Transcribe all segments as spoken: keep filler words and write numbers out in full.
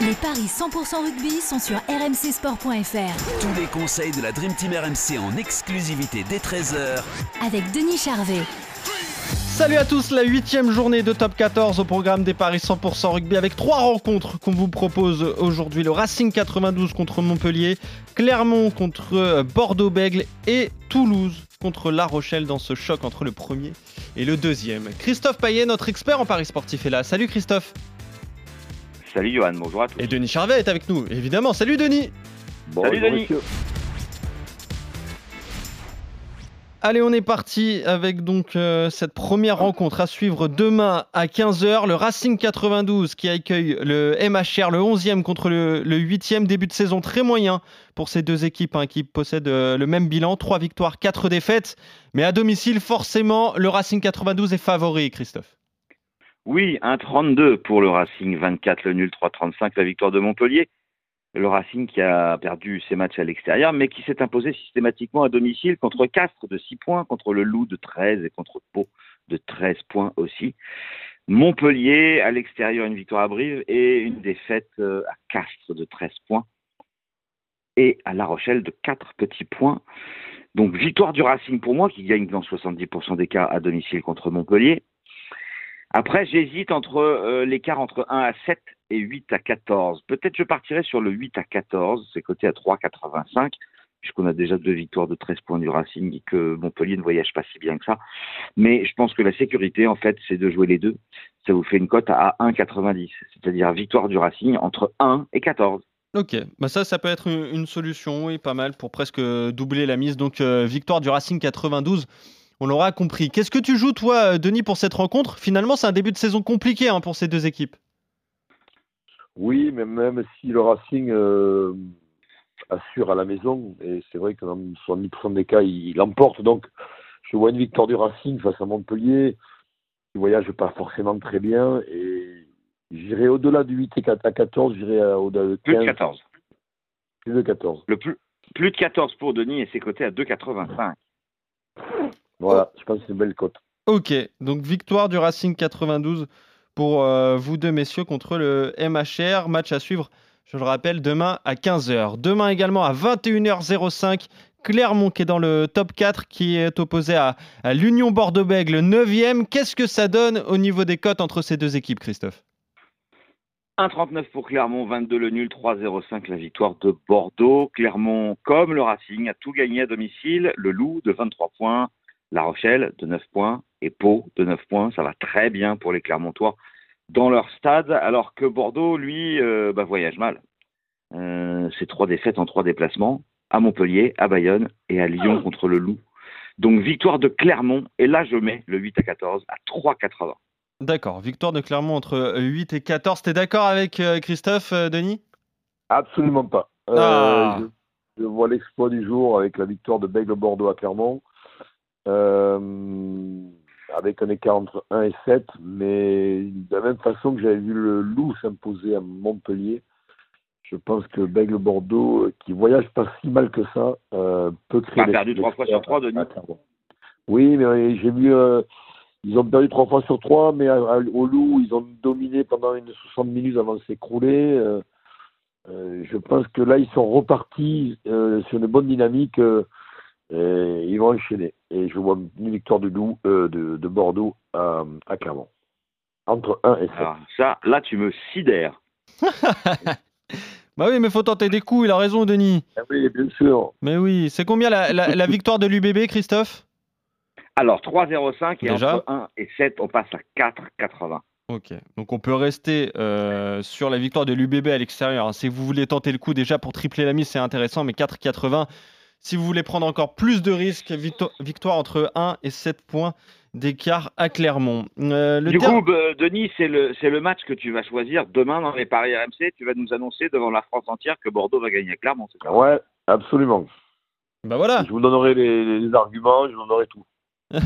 Les paris cent pour cent rugby sont sur r m c sport point fr. Tous les conseils de la Dream Team R M C en exclusivité dès treize heures avec Denis Charvet. Salut à tous, la huitième journée de Top quatorze au programme des paris cent pour cent rugby avec trois rencontres qu'on vous propose aujourd'hui. Le Racing quatre-vingt-douze contre Montpellier, Clermont contre Bordeaux-Bègle et Toulouse contre La Rochelle dans ce choc entre le premier et le deuxième. Christophe Payet, notre expert en paris sportif, est là. Salut Christophe. Salut Johan, bonjour à tous. Et Denis Charvet est avec nous, évidemment. Salut Denis. Bon, salut Denis. Monsieur. Allez, on est parti avec donc euh, cette première rencontre à suivre demain à quinze heures. Le Racing quatre-vingt-douze qui accueille le M H R, le onzième contre le, le huitième. Début de saison très moyen pour ces deux équipes hein, qui possèdent euh, le même bilan. Trois victoires, quatre défaites. Mais à domicile, forcément, le Racing quatre-vingt-douze est favori, Christophe. Oui, un trente-deux pour le Racing, vingt-quatre le nul, trois trente-cinq la victoire de Montpellier. Le Racing qui a perdu ses matchs à l'extérieur, mais qui s'est imposé systématiquement à domicile contre Castres de six points, contre le Loup de treize et contre Pau de treize points aussi. Montpellier à l'extérieur, une victoire à Brive et une défaite à Castres de treize points et à La Rochelle de quatre petits points. Donc victoire du Racing pour moi, qui gagne dans soixante-dix pour cent des cas à domicile contre Montpellier. Après, j'hésite entre euh, l'écart entre un à sept et huit à quatorze. Peut-être je partirai sur le huit à quatorze, c'est coté à trois quatre-vingt-cinq, puisqu'on a déjà deux victoires de treize points du Racing et que Montpellier ne voyage pas si bien que ça. Mais je pense que la sécurité, en fait, c'est de jouer les deux. Ça vous fait une cote à un quatre-vingt-dix, c'est-à-dire victoire du Racing entre un et quatorze. Ok, bah ça, ça peut être une, une solution, oui, pas mal, pour presque doubler la mise. Donc, euh, victoire du Racing quatre-vingt-douze. On l'aura compris. Qu'est-ce que tu joues, toi, Denis, pour cette rencontre? Finalement, c'est un début de saison compliqué hein, pour ces deux équipes. Oui, mais même si le Racing euh, assure à la maison, et c'est vrai que dans soixante-dix pour cent des cas, il, il emporte. Donc, je vois une victoire du Racing face à Montpellier, qui ne voyage pas forcément très bien. Et j'irai au-delà du huit à quatorze, j'irai au-delà de quinze. Plus de quatorze. Plus de quatorze. Le plus, plus de quatorze pour Denis et ses cotés à deux quatre-vingt-cinq. Voilà, je pense que c'est une belle cote. Ok, donc victoire du Racing quatre-vingt-douze pour euh, vous deux messieurs contre le M H R. Match à suivre, je le rappelle, demain à quinze heures. Demain également à vingt et une heures cinq, Clermont qui est dans le top quatre, qui est opposé à, à l'Union Bordeaux-Bègle, neuvième. Qu'est-ce que ça donne au niveau des cotes entre ces deux équipes, Christophe? un trente-neuf pour Clermont, vingt-deux le nul, trois zéro cinq la victoire de Bordeaux. Clermont, comme le Racing, a tout gagné à domicile. Le Loup de vingt-trois points. La Rochelle de neuf points et Pau de neuf points. Ça va très bien pour les Clermontois dans leur stade, alors que Bordeaux, lui, euh, bah, voyage mal. Euh, c'est trois défaites en trois déplacements, à Montpellier, à Bayonne et à Lyon contre le Loup. Donc victoire de Clermont, et là je mets le huit à quatorze à trois quatre-vingts. D'accord, victoire de Clermont entre huit et quatorze. T'es d'accord avec euh, Christophe, euh, Denis? Absolument pas. Euh, ah. je, je vois l'exploit du jour avec la victoire de Bègle-Bordeaux à Clermont. Euh, avec un écart entre un et sept, mais de la même façon que j'avais vu le Loup s'imposer à Montpellier, je pense que Bègle-Bordeaux, qui voyage pas si mal que ça, euh, peut créer... Ils perdu trois fois sur trois, Denis. Oui, mais j'ai vu... Euh, ils ont perdu trois fois sur trois, mais à, à, au Loup, ils ont dominé pendant une soixante minutes avant de s'écrouler. Euh, euh, je pense que là, ils sont repartis euh, sur une bonne dynamique... Euh, Et ils vont enchaîner. Et je vois une victoire de, Loup, euh, de, de Bordeaux à, à Clermont. Entre un et sept. Alors ça, là, tu me sidères. Bah oui, mais faut tenter des coups. Il a raison, Denis. Ah oui, bien sûr. Mais oui. C'est combien la, la, la victoire de l'U B B, Christophe? Alors, trois zéro cinq. Et déjà entre un et sept, on passe à quatre quatre-vingts. Ok. Donc, on peut rester euh, sur la victoire de l'U B B à l'extérieur. Si vous voulez tenter le coup, déjà, pour tripler la mise, c'est intéressant. Mais quatre quatre-vingts... Si vous voulez prendre encore plus de risques, victoire entre un et sept points d'écart à Clermont. Euh, le du terme... coup, Denis, c'est le, c'est le match que tu vas choisir demain dans les paris R M C. Tu vas nous annoncer devant la France entière que Bordeaux va gagner à Clermont. C'est ça ? Ouais, absolument. Bah voilà. Je vous donnerai les, les arguments, je vous donnerai tout. bah,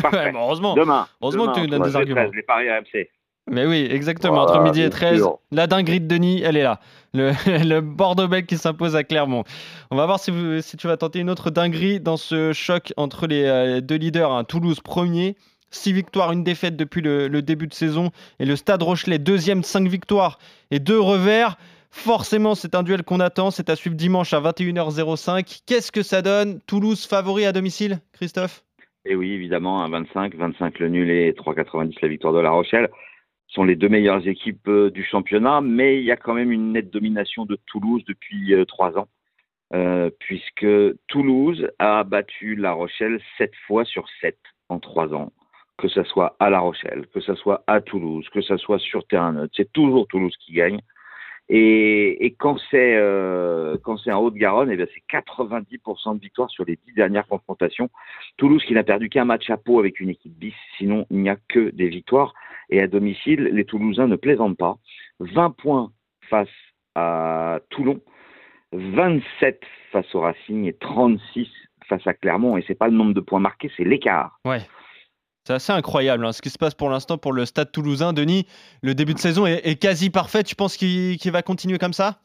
bah, heureusement. Demain. Heureusement demain, que tu nous donnes des arguments. treize, les paris R M C. Mais oui, exactement. Voilà, entre midi et treize, la dinguerie de Denis, elle est là. Le, le Bordeaux-Bègle qui s'impose à Clermont. On va voir si, vous, si tu vas tenter une autre dinguerie dans ce choc entre les euh, deux leaders. Hein. Toulouse, premier, six victoires, une défaite depuis le, le début de saison. Et le Stade Rochelais, deuxième, cinq victoires et deux revers. Forcément, c'est un duel qu'on attend. C'est à suivre dimanche à vingt et une heures cinq. Qu'est-ce que ça donne? Toulouse favori à domicile, Christophe? Et oui, évidemment, à vingt-cinq, vingt-cinq le nul et trois quatre-vingt-dix la victoire de La Rochelle. Sont les deux meilleures équipes du championnat, mais il y a quand même une nette domination de Toulouse depuis euh, trois ans, euh, puisque Toulouse a battu La Rochelle sept fois sur sept en trois ans, que ça soit à La Rochelle, que ça soit à Toulouse, que ça soit sur terrain neutre, c'est toujours Toulouse qui gagne. Et, et quand c'est euh, quand c'est en Haute-Garonne, et bien c'est quatre-vingt-dix pour cent de victoire sur les dix dernières confrontations. Toulouse qui n'a perdu qu'un match à Pau avec une équipe bis, sinon il n'y a que des victoires. Et à domicile, les Toulousains ne plaisantent pas. vingt points face à Toulon, vingt-sept face au Racing et trente-six face à Clermont. Et c'est pas le nombre de points marqués, c'est l'écart. Ouais. C'est assez incroyable hein, ce qui se passe pour l'instant pour le Stade Toulousain. Denis, le début de saison est, est quasi parfait. Tu penses qu'il, qu'il va continuer comme ça?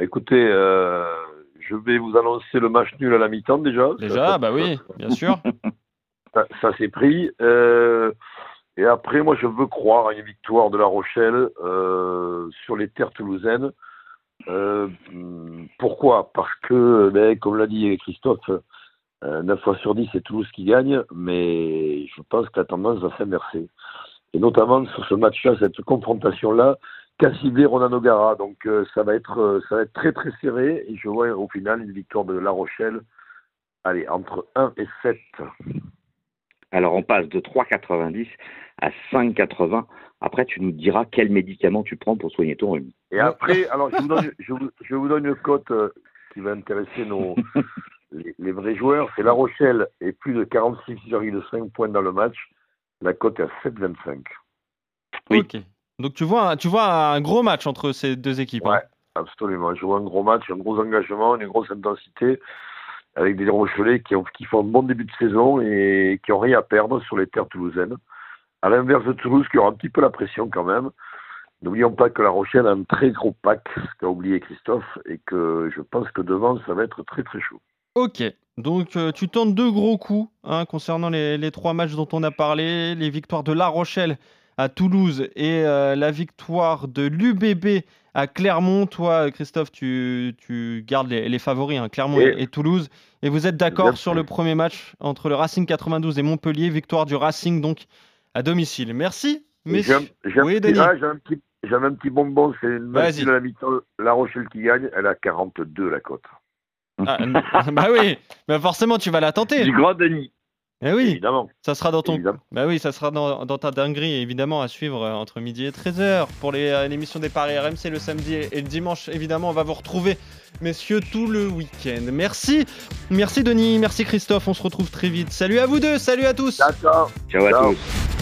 Écoutez, euh, je vais vous annoncer le match nul à la mi-temps déjà. Déjà, ça, ça, bah oui, bien sûr. ça, ça s'est pris. Euh, et après, moi, je veux croire à une victoire de La Rochelle euh, sur les terres toulousaines. Euh, pourquoi? Parce que, ben, comme l'a dit Christophe, neuf fois sur dix, c'est Toulouse qui gagne, mais je pense que la tendance va s'inverser. Et notamment sur ce match-là, cette confrontation-là, qu'a ciblé Ronan Ogara. Donc euh, ça, va être, ça va être très très serré, et je vois au final une victoire de La Rochelle, allez, entre un et sept. Alors on passe de trois quatre-vingt-dix à cinq quatre-vingts. Après, tu nous diras quel médicament tu prends pour soigner ton rhume. Et après, alors je vous donne, je vous, je vous donne une cote euh, qui va intéresser nos... Les, les vrais joueurs, c'est La Rochelle et plus de quarante-six virgule cinq points dans le match. La cote est à sept virgule vingt-cinq. Oui. Okay. Donc tu vois, tu vois un gros match entre ces deux équipes. Oui, hein. Absolument. Je vois un gros match, un gros engagement, une grosse intensité avec des Rochelais qui, ont, qui font un bon début de saison et qui n'ont rien à perdre sur les terres toulousaines. À l'inverse de Toulouse qui aura un petit peu la pression quand même. N'oublions pas que La Rochelle a un très gros pack, ce qu'a oublié Christophe, et que je pense que devant, ça va être très très chaud. Ok, donc euh, tu tentes deux gros coups hein, concernant les, les trois matchs dont on a parlé, les victoires de La Rochelle à Toulouse et euh, la victoire de l'U B B à Clermont. Toi, Christophe, tu, tu gardes les, les favoris, hein, Clermont et, et Toulouse. Et vous êtes d'accord merci. Sur le premier match entre le Racing quatre-vingt-douze et Montpellier, victoire du Racing donc à domicile. Merci, messieurs. J'ai un, oui, Denis. Ah, j'ai un petit, j'avais un petit bonbon, c'est le match de la mi-temps. La Rochelle qui gagne, elle a quarante-deux la cote. Ah, bah oui, bah forcément tu vas la tenter. Du grand Denis. Eh oui, évidemment. Ça sera dans ton. Bah oui, ça sera dans, dans ta dinguerie évidemment à suivre entre midi et treize heures pour les, l'émission des paris R M C le samedi et, et le dimanche. Évidemment, on va vous retrouver messieurs tout le week-end. Merci, merci Denis, merci Christophe. On se retrouve très vite. Salut à vous deux, salut à tous. D'accord. Ciao à tous.